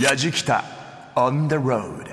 やじきたオンザロード。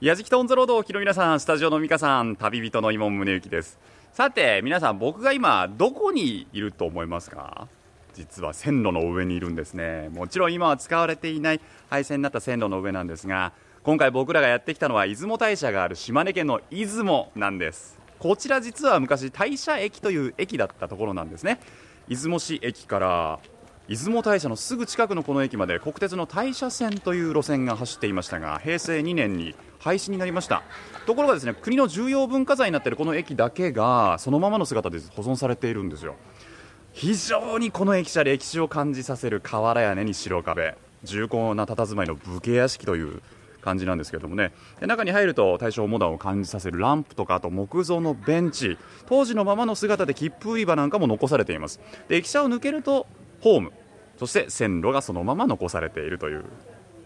やじきたオンザロードをお聞きの皆さん、スタジオの美香さん、旅人の伊門宗行です。さて皆さん、僕が今どこにいると思いますか？実は線路の上にいるんですね。もちろん今は使われていない廃線になった線路の上なんですが、今回僕らがやってきたのは出雲大社がある島根県の出雲なんです。こちら実は昔大社駅という駅だったところなんですね。出雲市駅から出雲大社のすぐ近くのこの駅まで国鉄の大社線という路線が走っていましたが、平成2年に廃止になりました。ところがですね、国の重要文化財になっているこの駅だけがそのままの姿で保存されているんですよ。非常にこの駅舎、歴史を感じさせる瓦屋根に白壁、重厚な佇まいの武家屋敷という感じなんですけどもね。で、中に入ると大正モダンを感じさせるランプとか、あと木造のベンチ、当時のままの姿で切符売り場なんかも残されています。で、駅舎を抜けるとホーム、そして線路がそのまま残されているという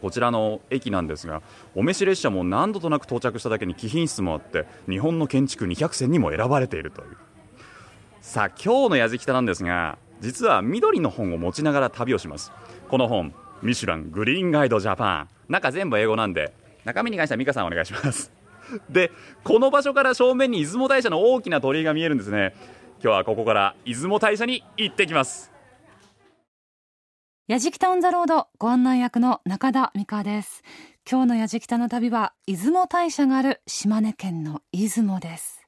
こちらの駅なんですが、お召し列車も何度となく到着しただけに貴賓室もあって、日本の建築200選にも選ばれているという。さあ今日のやじきたなんですが、実は緑の本を持ちながら旅をします。この本、ミシュラングリーンガイドジャパン、中全部英語なんで中身に関しては美香さんお願いします。で、この場所から正面に出雲大社の大きな鳥居が見えるんですね。今日はここから出雲大社に行ってきます。やじきたオンザロード、ご案内役の中田美香です。今日のやじきたの旅は出雲大社がある島根県の出雲です。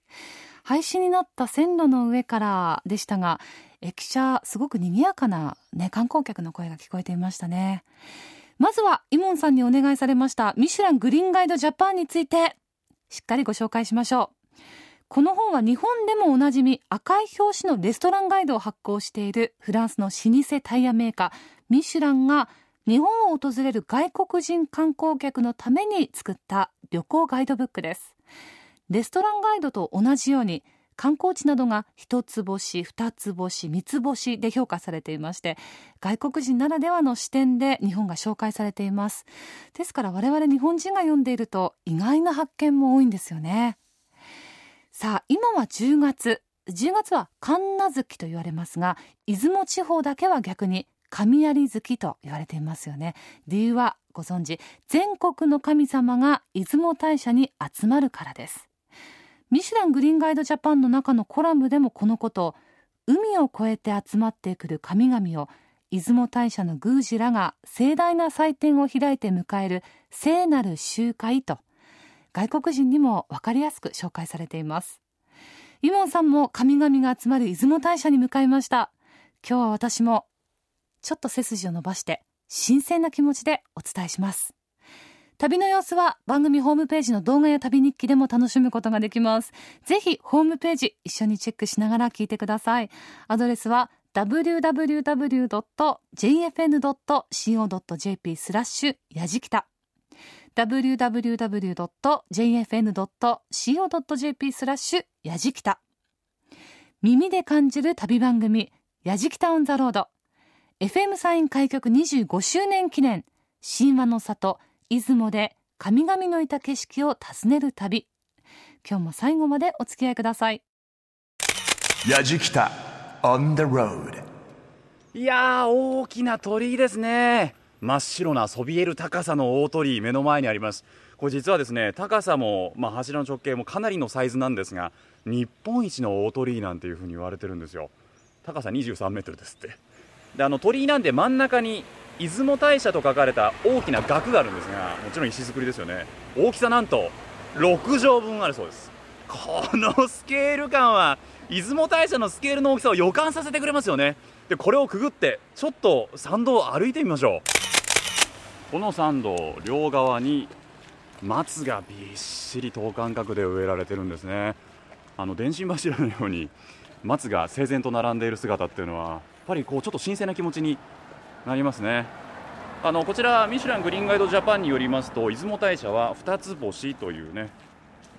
廃止になった線路の上からでしたが、駅舎すごく賑やかな、ね、観光客の声が聞こえていましたね。まずは伊門さんにお願いされましたミシュラングリーンガイドジャパンについてしっかりご紹介しましょう。この本は日本でもおなじみ赤い表紙のレストランガイドを発行しているフランスの老舗タイヤメーカーミシュランが日本を訪れる外国人観光客のために作った旅行ガイドブックです。レストランガイドと同じように観光地などが一つ星、二つ星、三つ星で評価されていまして、外国人ならではの視点で日本が紹介されています。ですから我々日本人が読んでいると意外な発見も多いんですよね。さあ今は10月は神無月と言われますが、出雲地方だけは逆に神在月と言われていますよね。理由はご存知、全国の神様が出雲大社に集まるからです。ミシュラングリーンガイドジャパンの中のコラムでもこのことを、海を越えて集まってくる神々を出雲大社の宮司らが盛大な祭典を開いて迎える聖なる集会と、外国人にも分かりやすく紹介されています。伊門さんも神々が集まる出雲大社に向かいました。今日は私もちょっと背筋を伸ばして新鮮な気持ちでお伝えします。旅の様子は番組ホームページの動画や旅日記でも楽しむことができます。ぜひホームページ一緒にチェックしながら聞いてください。アドレスは www.jfn.co.jp/やじきた www.jfn.co.jp/やじきた。耳で感じる旅番組やじきたオンザロード、 FM サイン開局25周年記念、神話の里出雲で神々のいた景色を訪ねる旅。今日も最後までお付き合いください。やじきたオンザロード。いやー、大きな鳥居ですね。真っ白なそびえる高さの大鳥居、目の前にあります。これ実はですね、高さも、柱の直径もかなりのサイズなんですが、日本一の大鳥居なんていうふうに言われてるんですよ。高さ23メートルですって。で、鳥居なんで真ん中に出雲大社と書かれた大きな額があるんですが、もちろん石造りですよね。大きさなんと6畳分あるそうです。このスケール感は出雲大社のスケールの大きさを予感させてくれますよね。で、これをくぐってちょっと参道を歩いてみましょう。この参道両側に松がびっしり等間隔で植えられてるんですね。電信柱のように松が整然と並んでいる姿っていうのはやっぱりこうちょっと神聖な気持ちになりますね。こちらミシュラングリーンガイドジャパンによりますと、出雲大社は2つ星というね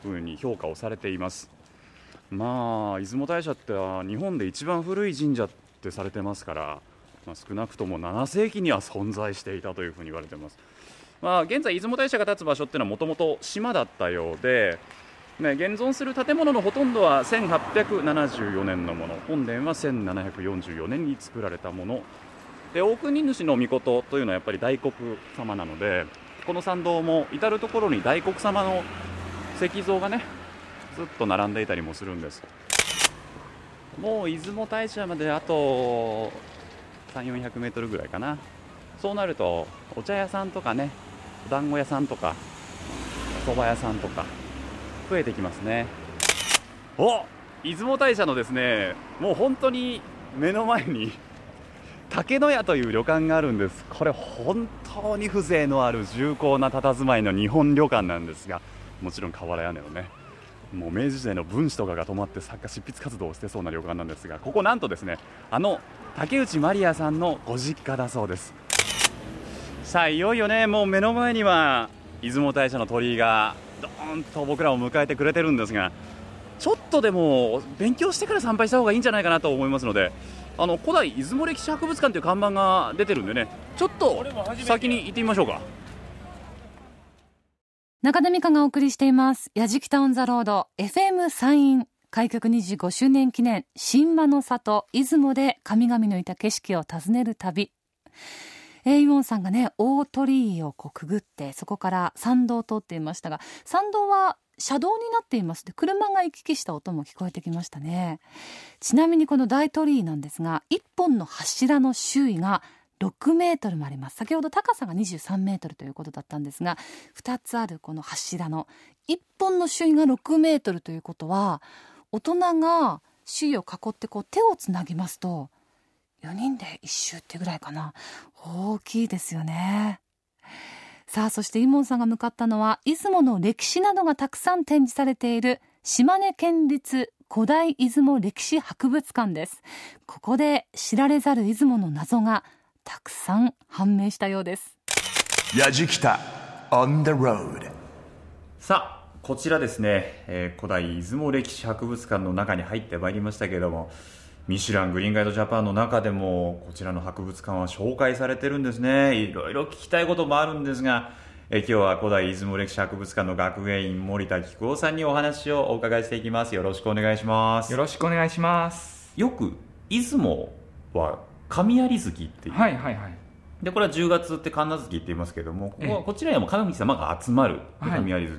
風に評価をされています。出雲大社って日本で一番古い神社ってされてますから、少なくとも7世紀には存在していたというふうに言われています。現在出雲大社が建つ場所ってのはもともと島だったようで、現存する建物のほとんどは1874年のもの、本殿は1744年に作られたもので大国主の御事というのはやっぱり大黒様なので、この参道も至る所に大黒様の石像がねずっと並んでいたりもするんです。もう出雲大社まであと300〜400メートルぐらいかな。そうなるとお茶屋さんとかね、お団子屋さんとかお蕎麦屋さんとか増えてきますね。お、出雲大社のですね、もう本当に目の前に竹の屋という旅館があるんです。これ本当に風情のある重厚な佇まいの日本旅館なんですが、もちろん瓦屋根のね、もう明治時代の文士とかが泊まって作家執筆活動をしてそうな旅館なんですが、ここなんとですね、あの竹内まりやさんのご実家だそうです。さあいよいよね、もう目の前には出雲大社の鳥居がどーんと僕らを迎えてくれてるんですが、ちょっとでも勉強してから参拝した方がいいんじゃないかなと思いますので、古代出雲歴史博物館という看板が出てるんでね、ちょっと先に行ってみましょうか。中田美香がお送りしていますやじきたオンザロード FM 山陰、開局25周年記念神話の里出雲で神々のいた景色を訪ねる旅。イモンさんがね、大鳥居をこうくぐってそこから参道を通っていましたが、参道は車道になっていますで、車が行き来した音も聞こえてきましたね。ちなみにこの大鳥居なんですが、1本の柱の周囲が6メートルもあります。先ほど高さが23メートルということだったんですが、2つあるこの柱の1本の周囲が6メートルということは、大人が周囲を囲ってこう手をつなぎますと4人で1周ってぐらいかな。大きいですよね。さあそしてイモンさんが向かったのは、出雲の歴史などがたくさん展示されている島根県立古代出雲歴史博物館です。ここで知られざる出雲の謎がたくさん判明したようです。やじきた on the road。 さあこちらですね、古代出雲歴史博物館の中に入ってまいりましたけれども、ミシュラングリーンガイドジャパンの中でもこちらの博物館は紹介されてるんですね。いろいろ聞きたいこともあるんですが、今日は古代出雲歴史博物館の学芸員森田喜久夫さんにお話をお伺いしていきます。よろしくお願いします。よろしくお願いします。よく出雲は神在月っていう、はいはいはい、でこれは10月って神奈月って言いますけれども、こちらにも神様が集まる神在月、は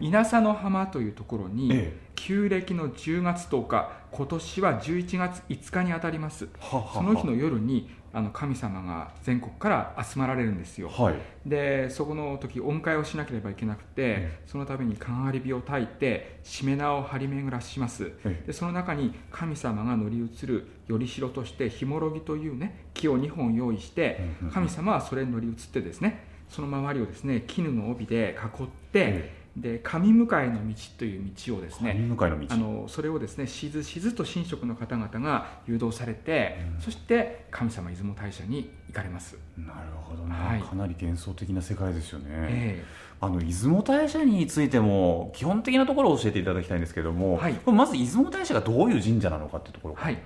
い、稲佐の浜というところに、旧暦の10月10日、今年は11月5日にあたります。はははその日の夜に神様が全国から集まられるんですよ、はい、でそこの時音階をしなければいけなくて、そのために寒張火を焚いてしめ縄を張り巡らします、でその中に神様が乗り移るよりしろとしてひもろぎというね木を2本用意して、神様はそれに乗り移ってですね、その周りをですね絹の帯で囲って、で神向かいの道という道をですね、神向かいの道、それをですねしずしずと神職の方々が誘導されて、そして神様出雲大社に行かれます。なるほどね、はい、かなり幻想的な世界ですよね、出雲大社についても基本的なところを教えていただきたいんですけども、まず出雲大社がどういう神社なのかというところから、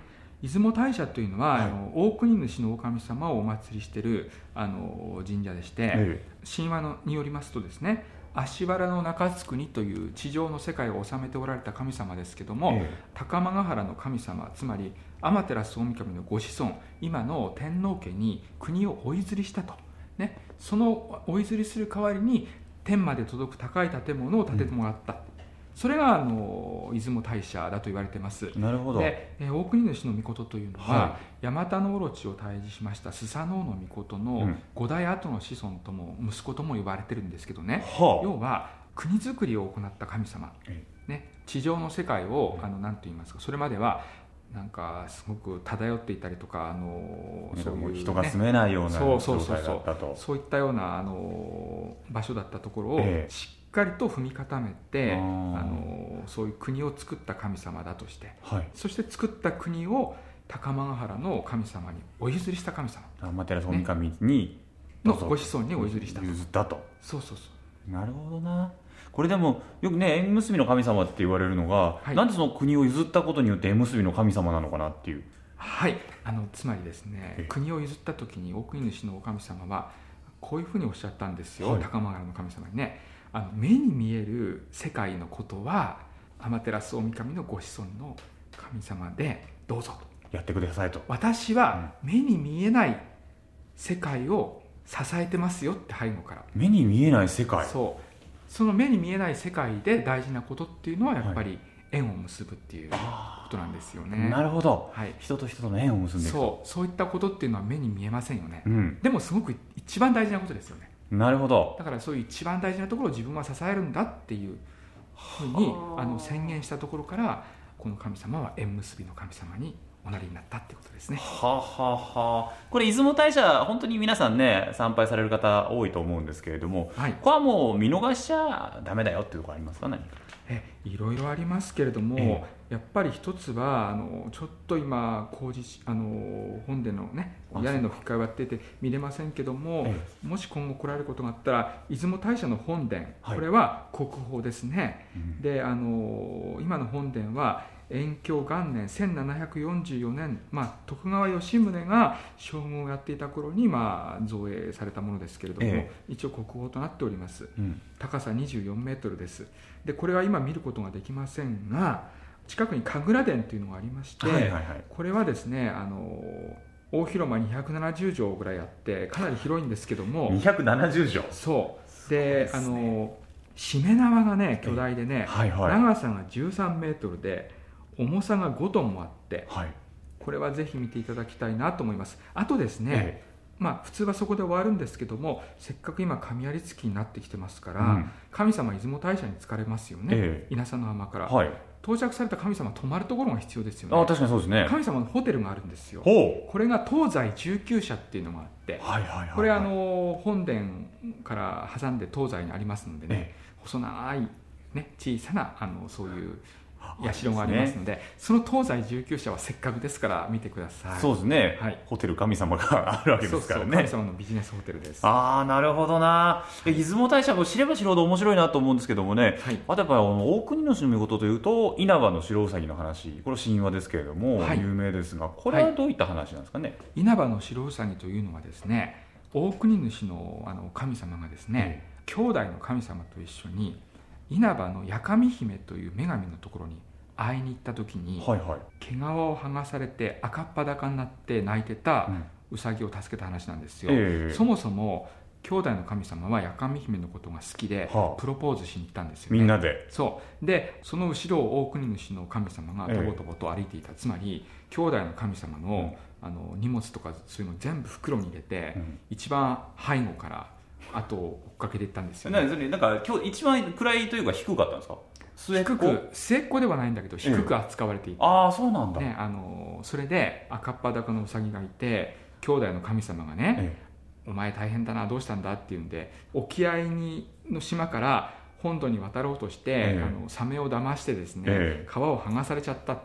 出雲大社というのは、大国主の神様をお祭りしている神社でして、神話によりますとですね、足原の中津国という地上の世界を治めておられた神様ですけども、高間ヶ原の神様、つまり天照大神のご子孫、今の天皇家に国をお譲りしたと、そのお譲りする代わりに天まで届く高い建物を建ててもらった、それが出雲大社だと言われています。なるほど。で大国主の御事というのは、大和のオロチを退治しましたスサノオノミコトの5代後の子孫とも息子とも呼ばれてるんですけどね、要は国づくりを行った神様、地上の世界を何と言いますか、それまではなんかすごく漂っていたりとか、そういう人が住めないような状態だったと、そういったような場所だったところをしっかりと踏み固めて、そういう国を作った神様だとして、そして作った国を高間ヶ原の神様にお譲りした神様、天照大神にのご子孫にお譲りしたと。そうそうそう、なるほどな。これでもよくね、縁結びの神様って言われるのが、なんでその国を譲ったことによって縁結びの神様なのかなっていう、つまりですね、国を譲った時に大国主のお神様はこういうふうにおっしゃったんですよ、高間ヶ原の神様にね、目に見える世界のことは天照大神のご子孫の神様でどうぞとやってくださいと、私は目に見えない世界を支えてますよって、背後から目に見えない世界、そう、その目に見えない世界で大事なことっていうのはやっぱり縁を結ぶっていうことなんですよね、はい、なるほど、はい、人と人との縁を結んでいくと、そういったことっていうのは目に見えませんよね、うん、でもすごく一番大事なことですよね。なるほど。だからそういう一番大事なところを自分は支えるんだっていうふうに宣言したところから、この神様は縁結びの神様におなりになったってことですね。ははは。これ出雲大社、本当に皆さんね参拝される方多いと思うんですけれども、はい、ここはもう見逃しちゃダメだよっていうところありますか？何かいろいろありますけれども、やっぱり一つはちょっと今工事本殿のね屋根のふき替えをやっていて見れませんけども、もし今後来られることがあったら出雲大社の本殿、はい、これは国宝ですね、うん、で今の本殿は延享元年1744年、徳川吉宗が将軍をやっていた頃に、造営されたものですけれども、一応国宝となっております、うん、高さ24メートルです。でこれは今見ることができませんが、近くに神楽殿というのがありまして、はいはいはい、これはですね大広間270畳ぐらいあってかなり広いんですけども270畳、そうで、しめ縄がね巨大でね、はいはい、長さが13メートルで重さが5トンもあって、はい、これはぜひ見ていただきたいなと思います。あとですね、普通はそこで終わるんですけども、せっかく今神在月になってきてますから、うん、神様出雲大社に着かれますよね、稲佐の浜から、はい、到着された神様泊まるところが必要ですよね。あ、確かにそうですね。神様のホテルがあるんですよ。これが東西19社っていうのがあって、はいはいはいはい、これ本殿から挟んで東西にありますのでね、細長い、ね、小さなそういう社がありますの で、その東西19社はせっかくですから見てください。そうですね、はい、ホテル神様があるわけですからね。そうそう、神様のビジネスホテルです。ああ、なるほどな、はい、出雲大社も知れば知るほど面白いなと思うんですけどもね、はい、あとやっぱり大国の趣味事というと稲葉の白うさぎの話、これは神話ですけれども、はい、有名ですが、これはどういった話なんですかね、はい、稲葉の白うさぎというのはですね、大国主 の神様がですね、兄弟の神様と一緒に稲葉の八神姫という女神のところに会いに行った時に、はいはい、毛皮を剥がされて赤っ裸になって泣いてたウサギを助けた話なんですよ、そもそも兄弟の神様は八神姫のことが好きで、プロポーズしに行ったんですよね、みんなで。そうで、その後ろを大国主の神様がとぼとぼと歩いていた、つまり兄弟の神様 の荷物とかそういうの全部袋に入れて、一番背後からあと追っかけていったんですよね。なんか今日一番位というか低かったんですか？末っ子ではないんだけど低く扱われていた、あ、そうなんだ、ね、それで赤っ裸のウサギがいて、兄弟の神様がね、お前大変だな、どうしたんだっていうんで、沖合の島から本土に渡ろうとして、サメを騙してですね、皮を剥がされちゃった、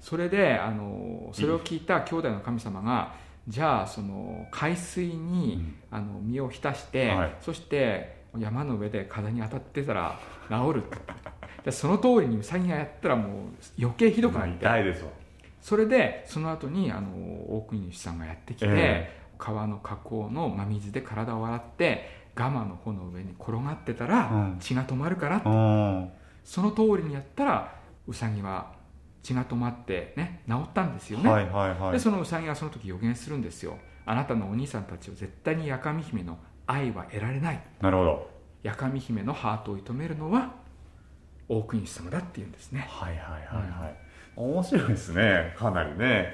それでそれを聞いた兄弟の神様が、じゃあその海水に身を浸して、そして山の上で風に当たってたら治るとその通りにウサギがやったらもう余計ひどくなって、痛いですわ。それでその後に大国主さんがやってきて、川の河口の真水で体を洗ってガマの穂の上に転がってたら血が止まるからと、その通りにやったらウサギは血が止まって、ね、治ったんですよね、でそのウサギがその時予言するんですよ。あなたのお兄さんたちを絶対に八神姫の愛は得られない、なるほど、八神姫のハートを射止めるのは大国主様だっていうんですね。はいはいはいはい、面白いですね、かなりね。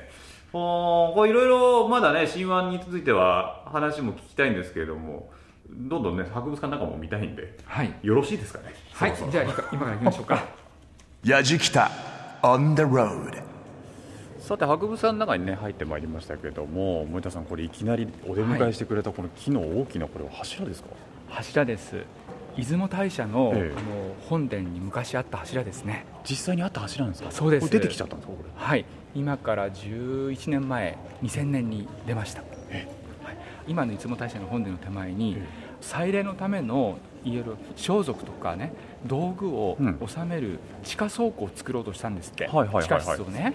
こういろいろまだね神話については話も聞きたいんですけれども、どんどんね博物館なんかも見たいんで、よろしいですかね。そうじゃあ今から行きましょうか。やじきたOn the road。 さて博物館の中に、ね、入ってまいりましたけども、森田さん、これいきなりお出迎えしてくれたこの木の大きな、これは柱ですか？柱です。出雲大社 の本殿に昔あった柱ですね。実際にあった柱なんですか？そうです。これ出てきちゃったんですか？これ、はい、今から11年前2000年に出ました。今の出雲大社の本殿の手前に、祭礼のためのいわゆる装束とかね、道具を納める地下倉庫を作ろうとしたんですって、地下室をね。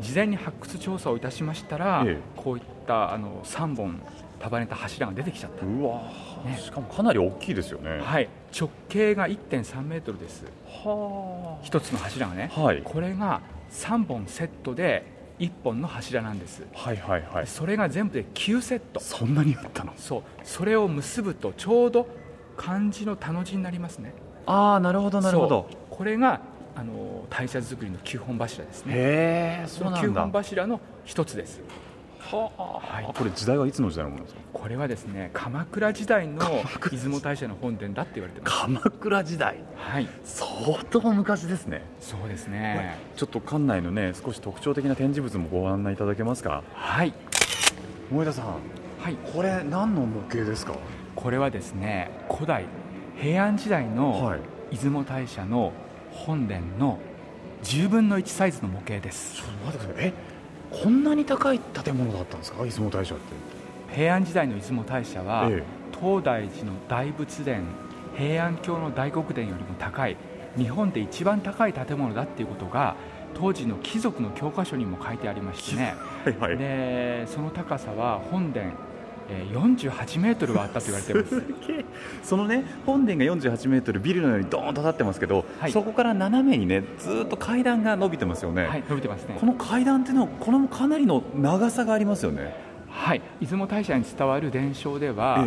事前に発掘調査をいたしましたら、こういった3本束ねた柱が出てきちゃった。うわ、しかもかなり大きいですよね、直径が 1.3 メートルです。一つの柱がね、これが3本セットで1本の柱なんです、はいはいはい、それが全部で9セット。そんなにあったの？そう、それを結ぶとちょうど漢字の田の字になりますね。ああ、なるほどなるほど。これが大社作りの9本柱ですね。へえ、そうなんだ。その9本柱の一つです。はあ、はい、これ時代はいつの時代のものですか？これはですね、鎌倉時代の出雲大社の本殿だって言われてます。鎌倉時代、はい、相当昔ですね。そうですね。ちょっと館内のね、少し特徴的な展示物もご案内いただけますか？はい。萌田さん、はい、これ何の模型ですか？これはですね、古代平安時代の出雲大社の本殿の10分の1サイズの模型です。ちょっと待ってください。こんなに高い建物だったんですか、出雲大社って。平安時代の出雲大社は、東大寺の大仏殿、平安京の大黒殿よりも高い、日本で一番高い建物だっていうことが当時の貴族の教科書にも書いてありましてねはい、はい、でその高さは本殿48メートルはあったと言われていますそのね、本殿が48メートル、ビルのようにドーンと立ってますけど、はい、そこから斜めにね、ずっと階段が伸びてますよね。はい、伸びてますね。この階段っていうのは、これもかなりの長さがありますよね。はい、出雲大社に伝わる伝承では、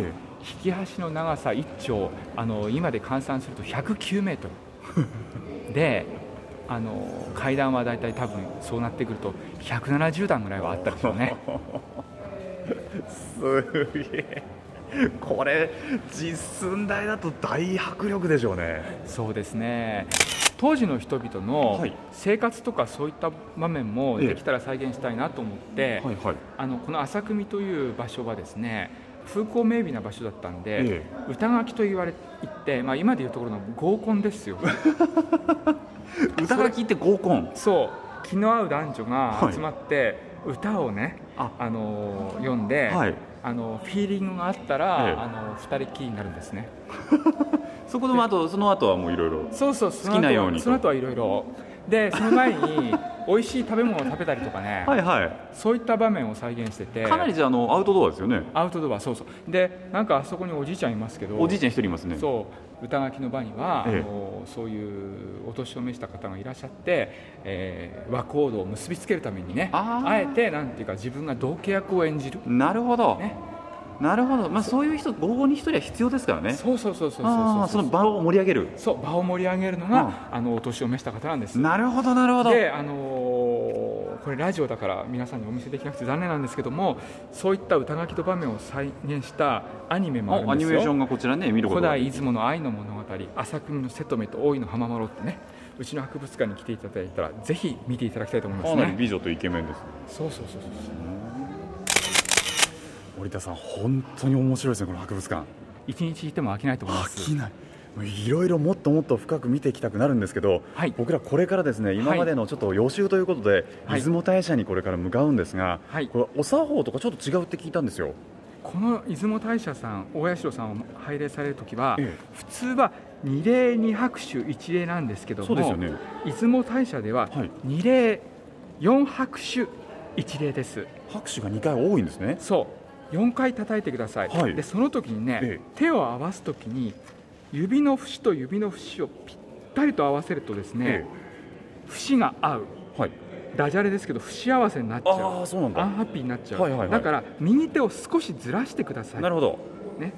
引き橋の長さ1丁、今で換算すると109メートルで、階段はだいたい多分そうなってくると170段ぐらいはあったでしょうねすげえ、これ実寸大だと大迫力でしょうね。そうですね。当時の人々の生活とかそういった場面もできたら再現したいなと思って、はいはい、この浅汲という場所はですね、風光明媚な場所だったんで、歌書きと言って、まあ、今でいうところの合コンですよ歌書きって合コン。そう、気の合う男女が集まって歌をね、読んで、はい、フィーリングがあったら、2人きりになるんですねそこでもその後はもういろいろ好きなようにと。その後はいろいろで、その前に美味しい食べ物を食べたりとかねはい、はい、そういった場面を再現してて、かなりじゃあアウトドアですよね。アウトドア、そうそう。で、なんかあそこにおじいちゃんいますけど、おじいちゃん一人いますね。そう、歌書きの場には、そういうお年を召した方がいらっしゃって、和コードを結びつけるためにね、 あえてなんていうか自分が道化役を演じる。なるほど、ね、なるほど、まあ、そういう人、合コンに一人は必要ですからね。そうそうそうそうそうそう。その場を盛り上げる。そう、場を盛り上げるのが、お年を召した方なんです。なるほどなるほど。で、これラジオだから皆さんにお見せできなくて残念なんですけども、そういった歌書きと場面を再現したアニメもあるんですよ。アニメーションがこちらね、見ることができる。古代出雲の愛の物語、浅汲の瀬戸目と大井の浜丸ってね、うちの博物館に来ていただいたらぜひ見ていただきたいと思いますね。美女とイケメンです。そうそうそうそうそう。森田さん、本当に面白いですね、この博物館。一日いても飽きないと思います。飽きない。いろいろもっともっと深く見ていきたくなるんですけど、はい、僕らこれからですね、今までのちょっと予習ということで、はい、出雲大社にこれから向かうんですが、はい、これお作法とかちょっと違うって聞いたんですよ。この出雲大社さん、大社さんを拝礼されるときは、普通は二礼二拍手一礼なんですけども、そうですよね、出雲大社では二礼四拍手一礼です。拍手が2回多いんですね。そう、4回叩いてください、はい、でその時にね、手を合わす時に指の節と指の節をぴったりと合わせるとですね、節が合う、はい、ダジャレですけど節合わせになっちゃう。あ、そうなんだ。アンハッピーになっちゃう、はいはいはい、だから右手を少しずらしてください。なるほど、ね、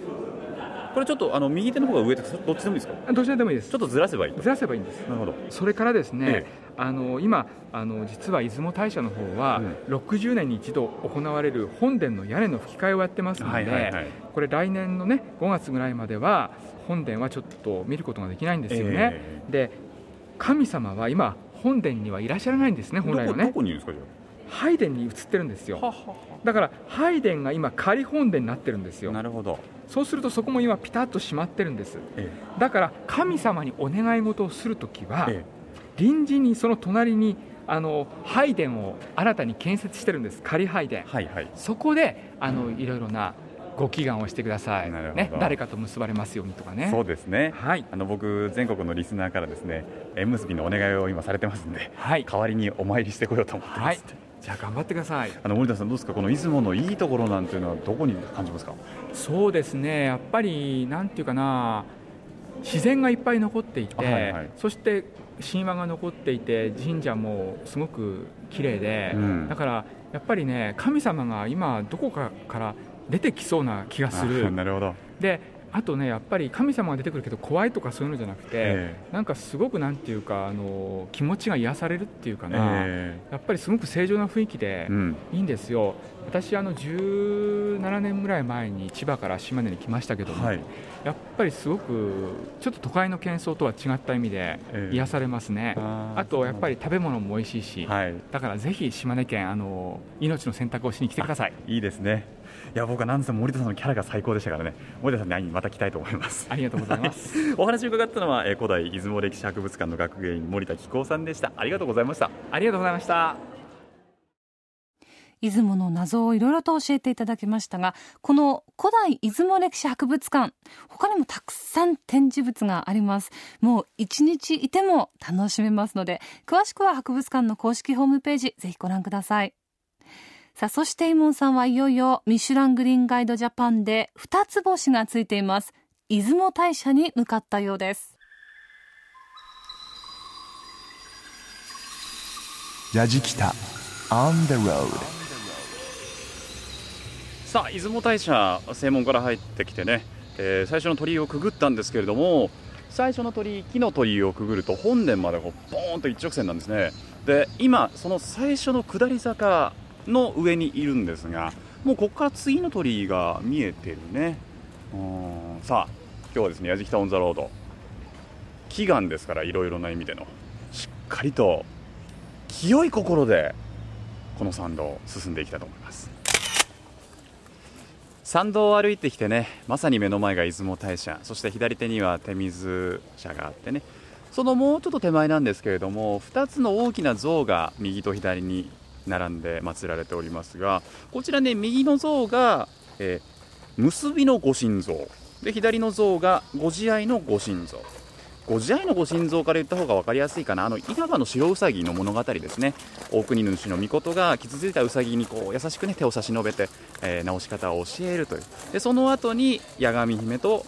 これちょっと右手の方が上とかどっちでもいいですか？どちらでもいいです。ちょっとずらせばいいと。ずらせばいいんです。なるほど。それからですね、今実は出雲大社の方は、60年に一度行われる本殿の屋根の葺き替えをやってますので、はいはいはい、これ来年のね5月ぐらいまでは本殿はちょっと見ることができないんですよね、で神様は今本殿にはいらっしゃらないんですね、本来はね。どこにいるんですか？じゃあ拝殿に移ってるんですよ。ははは。だから拝殿が今仮本殿になってるんですよ。なるほど。そうするとそこも今ピタッと閉まってるんです、だから神様にお願い事をするときは、臨時にその隣に拝殿を新たに建設してるんです、仮拝殿、はいはい、そこでいろいろなご祈願をしてください、ね、誰かと結ばれますようにとかね。そうですね、はい、僕全国のリスナーからですね、縁結びのお願いを今されてますんで、はい、代わりにお参りしてこようと思ってます、はい、じゃあ頑張ってください。森田さん、どうですか、この出雲のいいところなんていうのはどこに感じますか？そうですね、やっぱりなんていうかな、自然がいっぱい残っていて、はいはい、そして神話が残っていて神社もすごく綺麗で、うん、だからやっぱりね神様が今どこかから出てきそうな気がする。なるほど。であとねやっぱり神様が出てくるけど怖いとかそういうのじゃなくて、なんかすごくなんていうか気持ちが癒されるっていうかな、やっぱりすごく正常な雰囲気でいいんですよ、うん、私17年ぐらい前に千葉から島根に来ましたけども、はい、やっぱりすごくちょっと都会の喧騒とは違った意味で癒されますね、あとやっぱり食べ物も美味しいし、はい、だからぜひ島根県命の選択をしに来てください。いいですね。いや僕はなんせ森田さんのキャラが最高でしたからね、森田さんにまた来たいと思います。ありがとうございます、はい、お話を伺ったのは古代出雲歴史博物館の学芸員森田紀行さんでした。ありがとうございました。ありがとうございました。出雲の謎をいろいろと教えていただきましたが、この古代出雲歴史博物館、他にもたくさん展示物があります。もう一日いても楽しめますので、詳しくは博物館の公式ホームページぜひご覧ください。さあ、そして伊門さんはいよいよミシュラングリーンガイドジャパンで2つ星がついています出雲大社に向かったようです。やじきた On the road。さあ、出雲大社正門から入ってきてね、最初の鳥居をくぐったんですけれども、最初の鳥居、木の鳥居をくぐると本殿までこうボーンと一直線なんですね。で、今その最初の下り坂の上にいるんですが、もうここから次の鳥居が見えてるね。さあ、今日はですね、やじきたオンザロード祈願ですから、いろいろな意味でのしっかりと清い心でこの参道を進んでいきたいと思います。参道を歩いてきてね、まさに目の前が出雲大社、そして左手には手水舎があってね、そのもうちょっと手前なんですけれども、2つの大きな像が右と左に並んで祀られておりますが、こちらね、右の像が、結びの御神像で、左の像がご自愛の御神像。ご自愛の御神像から言った方が分かりやすいかな。稲葉の白うさぎの物語ですね。大国主の御事が傷ついたうさぎにこう優しく、ね、手を差し伸べて、直し方を教えるという。で、その後に八神姫と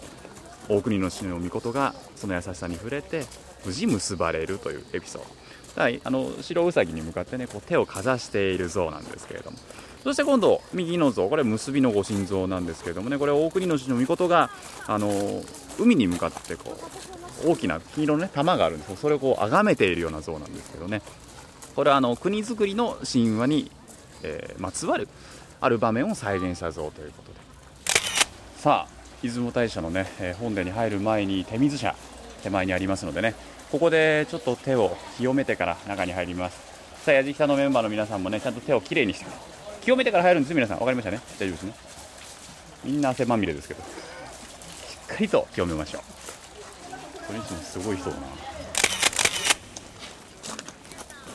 大国主の御事がその優しさに触れて無事結ばれるというエピソード。はい、白うさぎに向かって、ね、こう手をかざしている像なんですけれども、そして今度右の像、これ結びの御神像なんですけれどもね、これ大国主の御事が海に向かってこう大きな黄色の、ね、玉があるんです。それをこう崇めているような像なんですけどね、これは国づくりの神話に、まつわるある場面を再現した像ということで、さあ、出雲大社の、ね、本殿に入る前に手水舎手前にありますのでね、ここでちょっと手を清めてから中に入ります。さあ、やじきたのメンバーの皆さんもね、ちゃんと手をきれいにして清めてから入るんです。皆さん分かりましたね。大丈夫ですね。みんな汗まみれですけど、しっかりと清めましょう。それにしてもすごい人だな。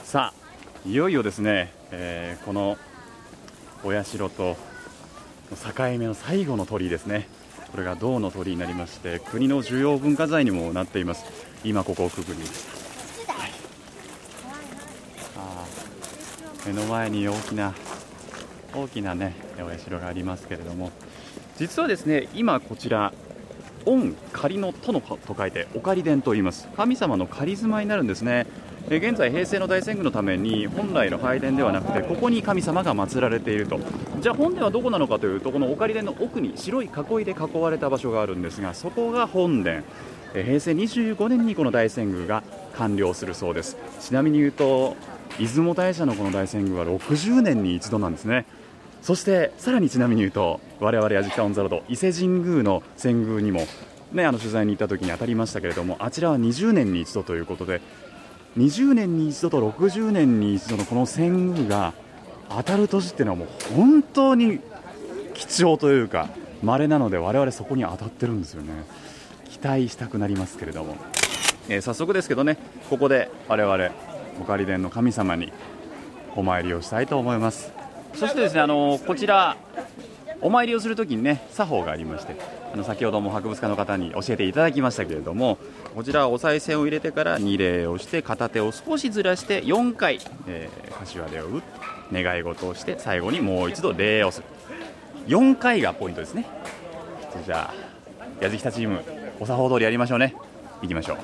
さあ、いよいよですね、このお社と境目の最後の鳥居ですね、これが銅の鳥居になりまして、国の重要文化財にもなっています。今ここをくぐりました、はい、目の前に大きなね、お社がありますけれども、実はですね、今こちら御仮の殿と書いてお仮殿と言います。神様の仮住まいになるんですね。現在平成の大遷宮のために本来の拝殿ではなくて、ここに神様が祀られていると。じゃあ本殿はどこなのかというと、このお仮殿の奥に白い囲いで囲われた場所があるんですが、そこが本殿。平成25年にこの大遷宮が完了するそうです。ちなみに言うと、出雲大社のこの大遷宮は60年に一度なんですね。そしてさらに、ちなみに言うと、我々やじきたオンザロード伊勢神宮の遷宮にも、ね、取材に行った時に当たりましたけれども、あちらは20年に一度ということで、20年に一度と60年に一度のこの遷宮が当たる年っていうのは、もう本当に貴重というか稀なので、我々そこに当たってるんですよね。期待したくなりますけれども、早速ですけどね、ここで我々お仮殿の神様にお参りをしたいと思います。そしてですね、こちらお参りをするときにね、作法がありまして、先ほども博物館の方に教えていただきましたけれども、こちらお賽銭を入れてから2礼をして、片手を少しずらして4回、柏手を打って願い事をして、最後にもう一度礼をする。4回がポイントですね。じゃあ、やじきたチームお作法通りやりましょうね。行きましょう。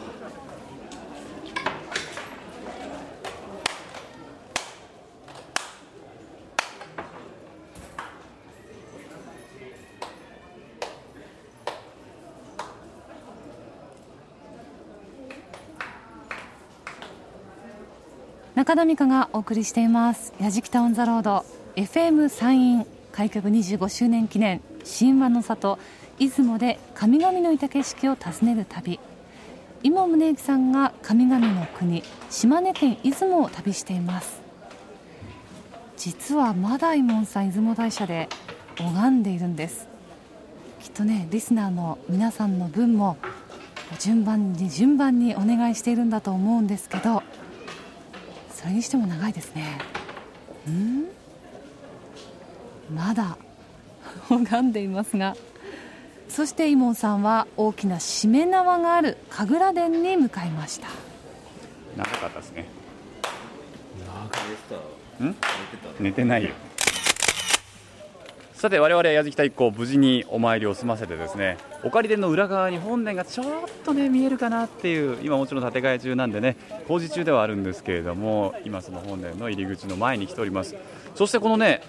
中田美香がお送りしていますやじきたオンザロード FM 山陰開局25周年記念神話の里出雲で神々のいた景色を訪ねる旅。伊茂宗行さんが神々の国島根県出雲を旅しています。実はまだ伊門さん出雲大社で拝んでいるんです。きっとねリスナーの皆さんの分も順番にお願いしているんだと思うんですけど、それにしても長いですね。まだ拝んでいますが、そして伊門さんは大きなしめ縄がある神楽殿に向かいました。長かったですね。長かった。寝てないよ。さて我々やじきた一行無事にお参りを済ませてですね、おかり殿の裏側に本殿がちょっとね見えるかなっていう、今もちろん建て替え中なんでね工事中ではあるんですけれども、今その本殿の入り口の前に来ております。そしてこのね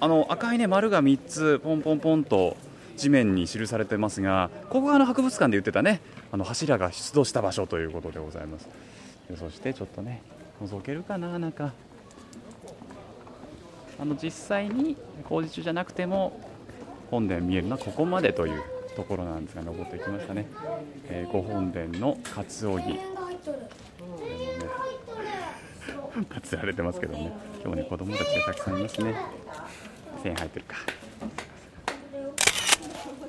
赤いね丸が3つポンポンポンと地面に記されてますが、ここが博物館で言ってたね柱が出土した場所ということでございます。そしてちょっとね覗けるかな、なんか実際に工事中じゃなくても本殿見えるのはここまでというところなんですが、登ってきましたね。ご本殿のかつおぎ、かつられてますけどね、今日ね子供たちがたくさんいますね。線入ってるか。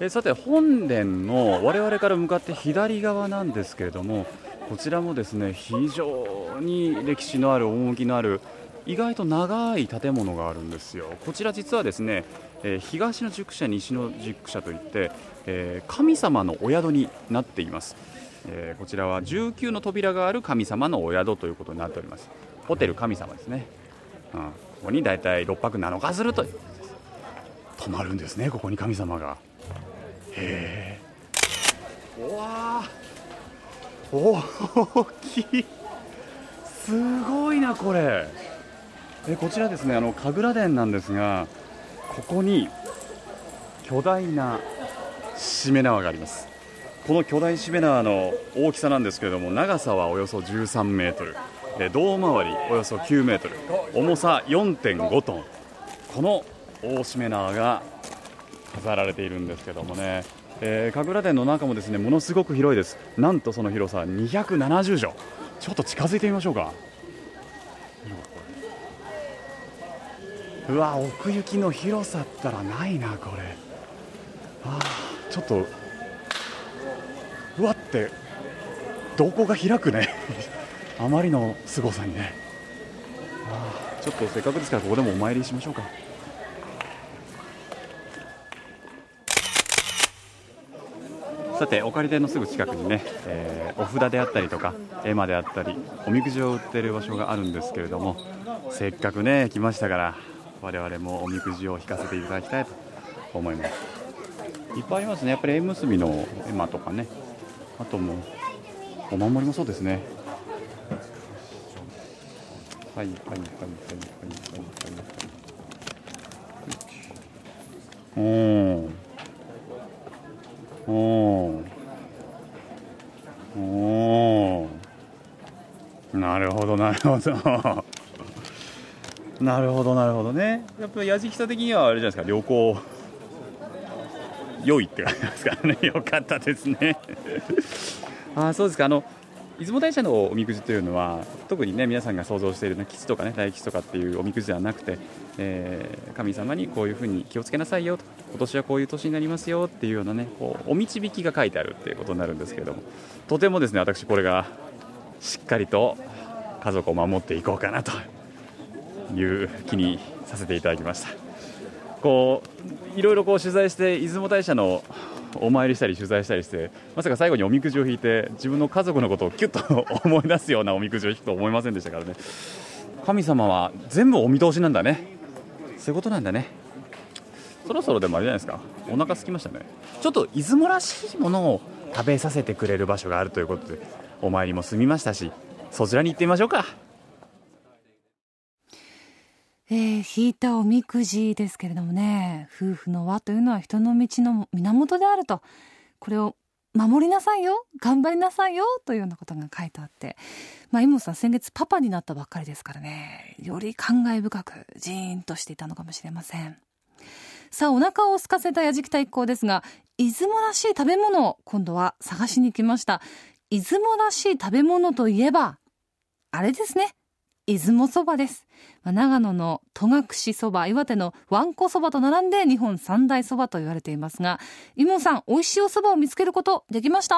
さて本殿の我々から向かって左側なんですけれども、こちらもですね非常に歴史のある趣のある意外と長い建物があるんですよ。こちら実はですね、東の宿舎西の宿舎といって、神様のお宿になっています。こちらは19の扉がある神様のお宿ということになっております。ホテル神様ですね、ここにだいたい6泊7日するということです。泊まるんですねここに神様が。へー、うわー、大きい、すごいなこれ。こちらですね神楽殿なんですが、ここに巨大なしめ縄があります。この巨大しめ縄の大きさなんですけれども、長さはおよそ13メートル、胴回りおよそ9メートル、重さ 4.5 トン、この大しめ縄が飾られているんですけどもね、神楽殿の中もですねものすごく広いです。なんとその広さは270畳。ちょっと近づいてみましょうか。うわ、奥行きの広さったらないなこれ。ちょっとうわって瞳孔が開くねあまりの凄さにね。ちょっとせっかくですからここでもお参りしましょうか。さておかり殿のすぐ近くにね、お札であったりとか絵馬であったりおみくじを売っている場所があるんですけれども、せっかくね来ましたから我々もおみくじを引かせていただきたいと思います。いっぱいありますね、やっぱり縁結びの絵馬とかね、あともお守りもそうですね。なるほどなるほどなるほどね。やっぱりやじきた的にはあれじゃないですか、旅行良いって感じですからね良かったですねそうですか。出雲大社のおみくじというのは特にね皆さんが想像している吉とかね大吉とかっていうおみくじではなくて、神様にこういうふうに気をつけなさいよと、今年はこういう年になりますよっていうようなねこうお導きが書いてあるっていうことになるんですけれども、とてもですね私これがしっかりと家族を守っていこうかなという気にさせていただきました。こういろいろこう取材して出雲大社のお参りしたり取材したりして、まさか最後におみくじを引いて自分の家族のことをキュッと思い出すようなおみくじを引くとは思いませんでしたからね。神様は全部お見通しなんだね、そういうことなんだね。そろそろでもあれじゃないですか、お腹空きましたね。ちょっと出雲らしいものを食べさせてくれる場所があるということで、お参りも済みましたし、そちらに行ってみましょうか。引いたおみくじですけれどもね、夫婦の輪というのは人の道の源であると、これを守りなさいよ、頑張りなさいよというようなことが書いてあって、イモさん先月パパになったばっかりですからね、より感慨深くジーンとしていたのかもしれません。さあ、お腹を空かせたやじきた一行ですが、出雲らしい食べ物を今度は探しに来ました。出雲らしい食べ物といえばあれですね、出雲そばです。長野の戸隠そば、岩手のわんこそばと並んで日本三大そばと言われていますが、井門さん、美味しいおそばを見つけることできました？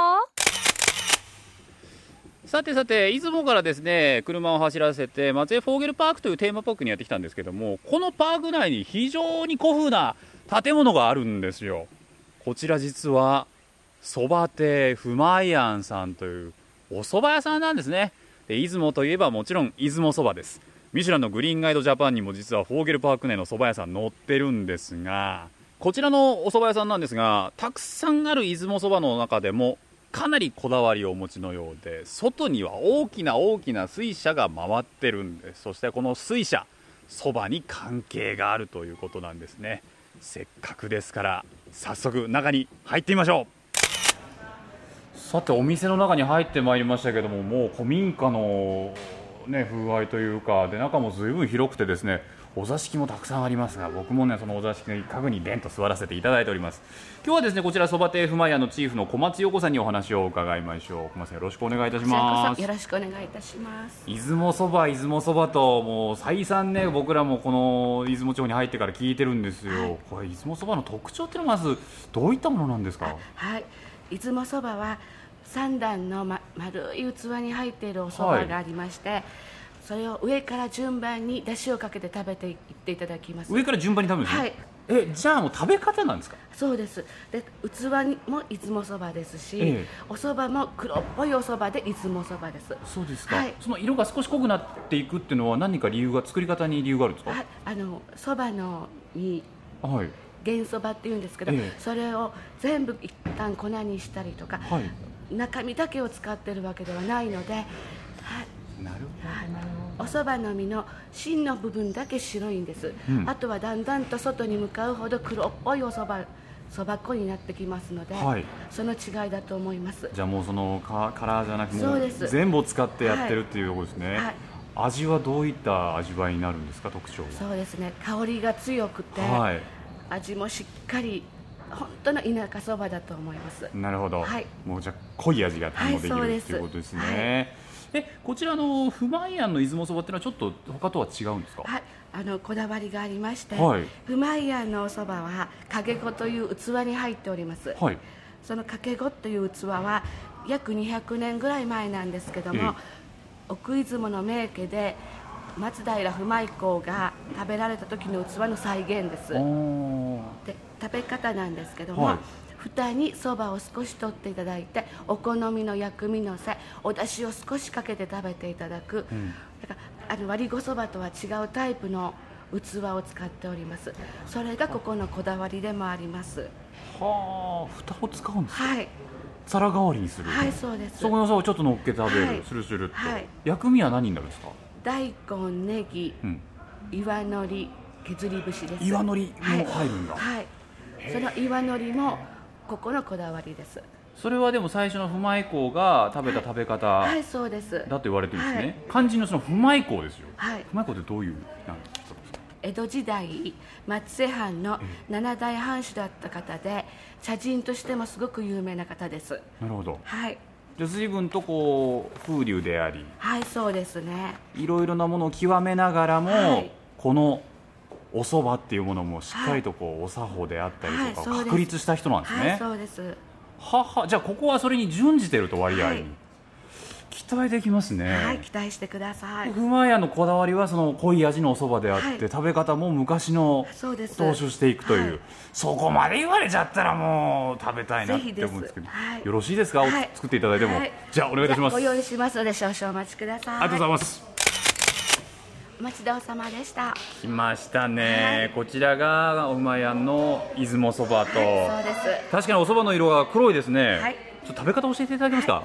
さて、出雲からですね、車を走らせて松江フォーゲルパークというテーマパークにやってきたんですけども、このパーク内に非常に古風な建物があるんですよ。こちら実はそば亭ふまい庵さんというおそば屋さんなんですね。で、出雲といえばもちろん出雲そばです。ミシュランのグリーンガイドジャパンにも実はフォーゲルパーク内のそば屋さん載ってるんですが、こちらのおそば屋さんなんですが、たくさんある出雲そばの中でもかなりこだわりをお持ちのようで、外には大きな水車が回ってるんです。そしてこの水車、そばに関係があるということなんですね。せっかくですから早速中に入ってみましょう。さて、お店の中に入ってまいりましたけども、もう古民家の、風合いというかで、中も随分広くてですね、お座敷もたくさんありますが、僕もそのお座敷の一角にでんと座らせていただいております。今日はですね、こちらそば亭ふまい庵のチーフの小松陽子さんにお話を伺いましょう。小松さん、よろしくお願いいたします。よろしくお願いいたします。出雲そばと、もう再三ね、僕らもこの出雲町に入ってから聞いてるんですよ。これ出雲そばの特徴ってのはまずどういったものなんですか？出雲そばは3段の、丸い器に入っているおそばがありまして、それを上から順番に出汁をかけて食べていっていただきます。上から順番に食べるんですね。じゃあもう食べ方なんですか？そうです。で、器も出雲そばですし、おそばも黒っぽいおそばで出雲そばです。そうですか。その色が少し濃くなっていくっていうのは何か理由が、作り方に理由があるんですか？そばの実、原そばっていうんですけど、それを全部一旦粉にしたりとか、中身だけを使ってるわけではないので、なるほど。おそばの実の芯の部分だけ白いんです、あとはだんだんと外に向かうほど黒っぽいおそば、そば粉になってきますので、その違いだと思います。じゃあもうそのカラーじゃなくて、もう全部を使ってやってるっていうところですね。味はどういった味わいになるんですか？特徴は。そうですね、香りが強くて、味もしっかり、本当の田舎そばだと思います。なるほど、もうじゃあ濃い味が堪能できる、ということですね。こちらのふまい庵の出雲そばってのはちょっと他とは違うんですか？こだわりがありまして、ふまい庵のおそばはかけごという器に入っております、そのかけごという器は約200年ぐらい前なんですけども、奥出雲の名家で松平不昧公が食べられた時の器の再現です。で、食べ方なんですけども、蓋にそばを少し取っていただいて、お好みの薬味のせ、お出汁を少しかけて食べていただく、だから割りごそばとは違うタイプの器を使っております。それがここのこだわりでもあります。蓋を使うんですか？皿代わりにする。そうです。そこのおそばをちょっと乗っけて食べる、スルスルっと、薬味は何になるんですか？大根、ネギ、岩のり、削り節です。岩のりも入るんだ。その岩のりもここのこだわりです。それはでも最初の不昧公が食べた食べ方、そうですだと言われてるんですね。肝心のその不昧公ですよ。不昧公ってどういうなんですか？江戸時代松江藩の七代藩主だった方で、茶人としてもすごく有名な方です。なるほど。随分とこう風流であり、そうですね、いろいろなものを極めながらも、このおそばっていうものもしっかりとこう、お作法であったりとか確立した人なんですね。そうです。じゃあここはそれに準じてると、割合に期待できますね。期待してください。ふまい庵のこだわりはその濃い味のおそばであって、食べ方も昔の踏襲していくという、そこまで言われちゃったらもう食べたいなって思うんですけど、よろしいですか？作っていただいても。じゃあお願いいたします。ご用意しますので少々お待ちください。ありがとうございます。お待ちどうさまでした。来ましたね。こちらがおふまい庵の出雲そばと、確かにおそばの色が黒いですね。ちょっと食べ方教えていただけますか。はい、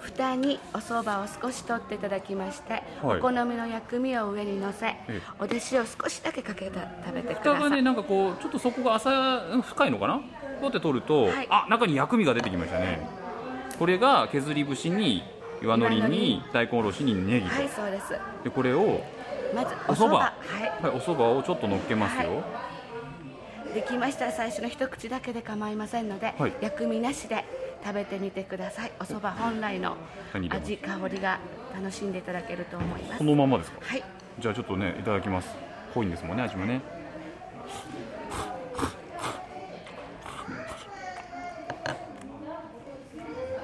蓋にお蕎麦を少し取っていただきまして、はい、お好みの薬味を上にのせ、お出汁を少しだけかけた食べてください。蓋がね、なんかこうちょっと底が浅深いのかな、こうやって取ると、はい、あ、中に薬味が出てきましたね。これが削り節に岩のりに大根おろしにネギと、はい、そうです。でこれをまずお蕎麦、はい、お蕎麦をちょっと乗っけますよ。はい、できましたら最初の一口だけで構いませんので、はい、薬味なしで食べてみてください。お蕎麦本来の味、香りが楽しんでいただけると思います。このままですか。はい。じゃあちょっとね、いただきます。濃いんですもんね、味もね。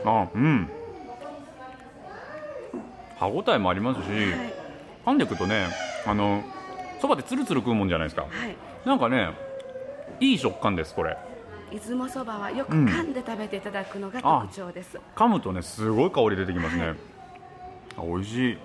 あ、うん。歯応えもありますし、はい、噛んでいくとね、そばでつるつる食うもんじゃないですか。はい、なんかね、いい食感です、これ。出雲そばはよく噛んで食べていただくのが特徴です。うん、噛むとね、すごい香り出てきますね。はい、あ、美味しい。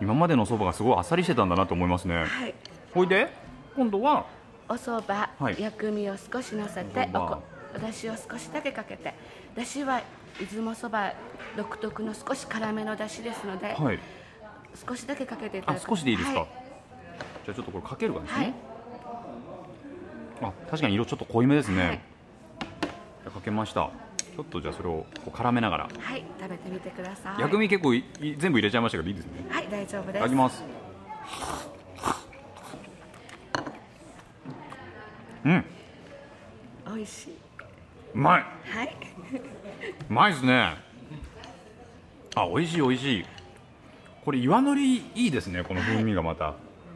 今までのそばがすごいあっさりしてたんだなと思いますね。はい、ほいで今度はおそば、はい、薬味を少しのせて、おだしを少しだけかけて、だしは出雲そば独特の少し辛めのだしですので、はい、少しだけかけていただく。あ、少しでいいですか。はい、じゃあちょっとこれかける感じですね。はい、あ、確かに色ちょっと濃いめですね。はい、かけました。ちょっとじゃあそれをこう絡めながら、はい、食べてみてください。薬味結構全部入れちゃいましたけどいいですね。はい、大丈夫です。いただきます。うん、おいしい。うまい。はい、うまいですね。あ、おいしい、おいしい。これ岩のりいいですね。この風味がまた、はい、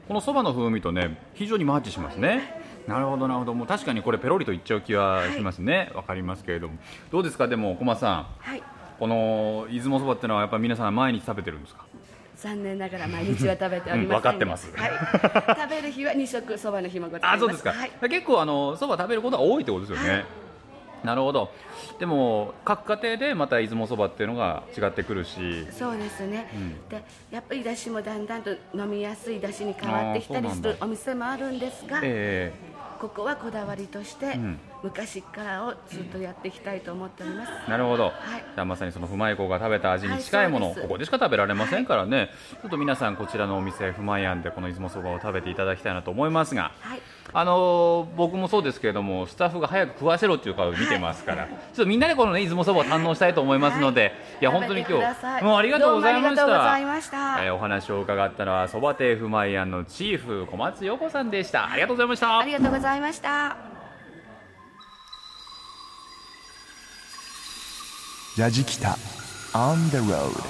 このそばの風味とね、非常にマッチしますね。はい、なるほどなるほど。もう確かにこれペロリといっちゃう気はしますね。わ、はい、かりますけれども、どうですか。でも小松さん、はい、この出雲そばってのはやっぱり皆さん毎日食べてるんですか。残念ながら毎日は食べておりません。分かってます。はい、食べる日は2食、そばの日もございます。あ、そうですか。はい、結構そば食べることが多いってことですよね。はい、なるほど。でも各家庭でまた出雲そばっていうのが違ってくるし、そうですね。うん、でやっぱりだしもだんだんと飲みやすいだしに変わってきたりするお店もあるんですが、ここはこだわりとして昔からをずっとやっていきたいと思っております。うん、なるほど。はい、じゃあまさにそのふまい子が食べた味に近いものを、はい、ここでしか食べられませんからね。はい、ちょっと皆さんこちらのお店ふまい庵でこの出雲そばを食べていただきたいなと思いますが、はい、僕もそうですけれどもスタッフが早く食わせろっていう顔を見てますから、はい、ちょっとみんなでこの、ね、出雲そばを堪能したいと思いますので、はい、いや本当に今日もうありがとうございました。お話を伺ったのはそば亭ふまい庵のチーフ小松陽子さんでした。ありがとうございました。ありがとうございました。やじきた on the road。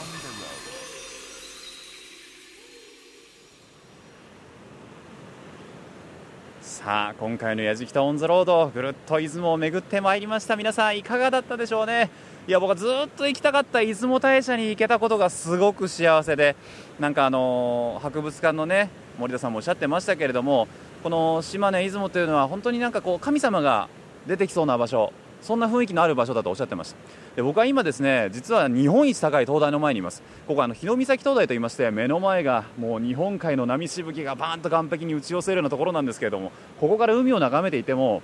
さあ今回のやじきた on the road、 ぐるっと出雲を巡ってまいりました。皆さんいかがだったでしょうね。いや僕はずっと行きたかった出雲大社に行けたことがすごく幸せで、なんか博物館のね森田さんもおっしゃってましたけれども、この島根出雲というのは本当になんかこう神様が出てきそうな場所、そんな雰囲気のある場所だとおっしゃってました。で僕は今ですね、実は日本一高い灯台の前にいます。ここは日御岬灯台といいまして、目の前がもう日本海の波しぶきがバーンと岸壁に打ち寄せるようなところなんですけれども、ここから海を眺めていても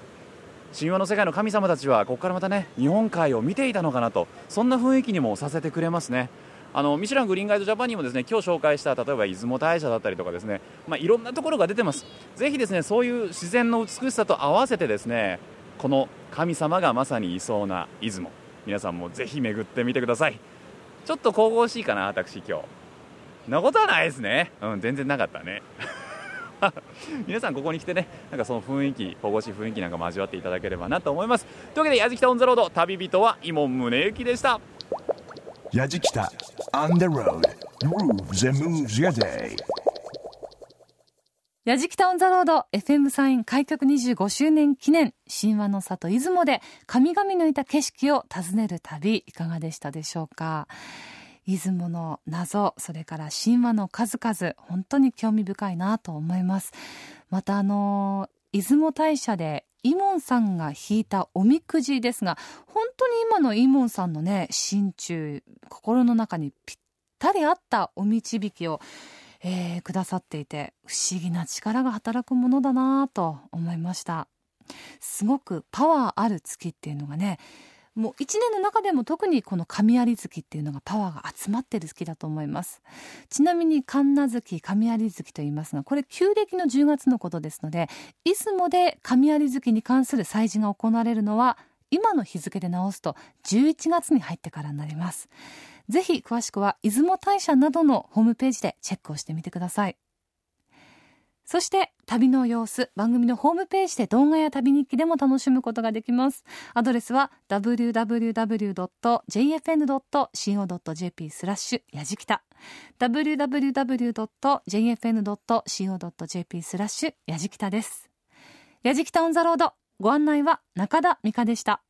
神話の世界の神様たちはここからまたね日本海を見ていたのかなと、そんな雰囲気にもさせてくれますね。ミシュラングリーンガイドジャパンにもですね、今日紹介した例えば出雲大社だったりとかですね、いろんなところが出てます。ぜひですね、そういう自然の美しさと合わせてですね、この神様がまさにいそうな出雲、皆さんもぜひ巡ってみてください。ちょっと神々しいかな、私今日。そんなことはないですね。うん、全然なかったね。皆さんここに来てね、なんかその雰囲気、神々しい雰囲気なんかも味わっていただければなと思います。というわけでやじきたオンザロード、旅人は伊門宗行でした。やじきた On the road Grooves and moves your day。 やじきた On the road FM サイン開局25周年記念、神話の里出雲で神々のいた景色を訪ねる旅、いかがでしたでしょうか。出雲の謎、それから神話の数々、本当に興味深いなと思います。また出雲大社で伊門さんが引いたおみくじですが、本当に今の伊門さんのね心中、心の中にぴったり合ったお導きを、くださっていて、不思議な力が働くものだなと思いました。すごくパワーある月っていうのがね、もう1年の中でも特にこの神在月っていうのがパワーが集まってる月だと思います。ちなみに神無月、神在月と言いますが、これ旧暦の10月のことですので、出雲で神在月に関する祭事が行われるのは今の日付で直すと11月に入ってからになります。ぜひ詳しくは出雲大社などのホームページでチェックをしてみてください。そして旅の様子、番組のホームページで動画や旅日記でも楽しむことができます。アドレスは www.jfn.co.jp/やじきた www.jfn.co.jp/やじきたです。やじきたオンザロード、ご案内は中田美香でした。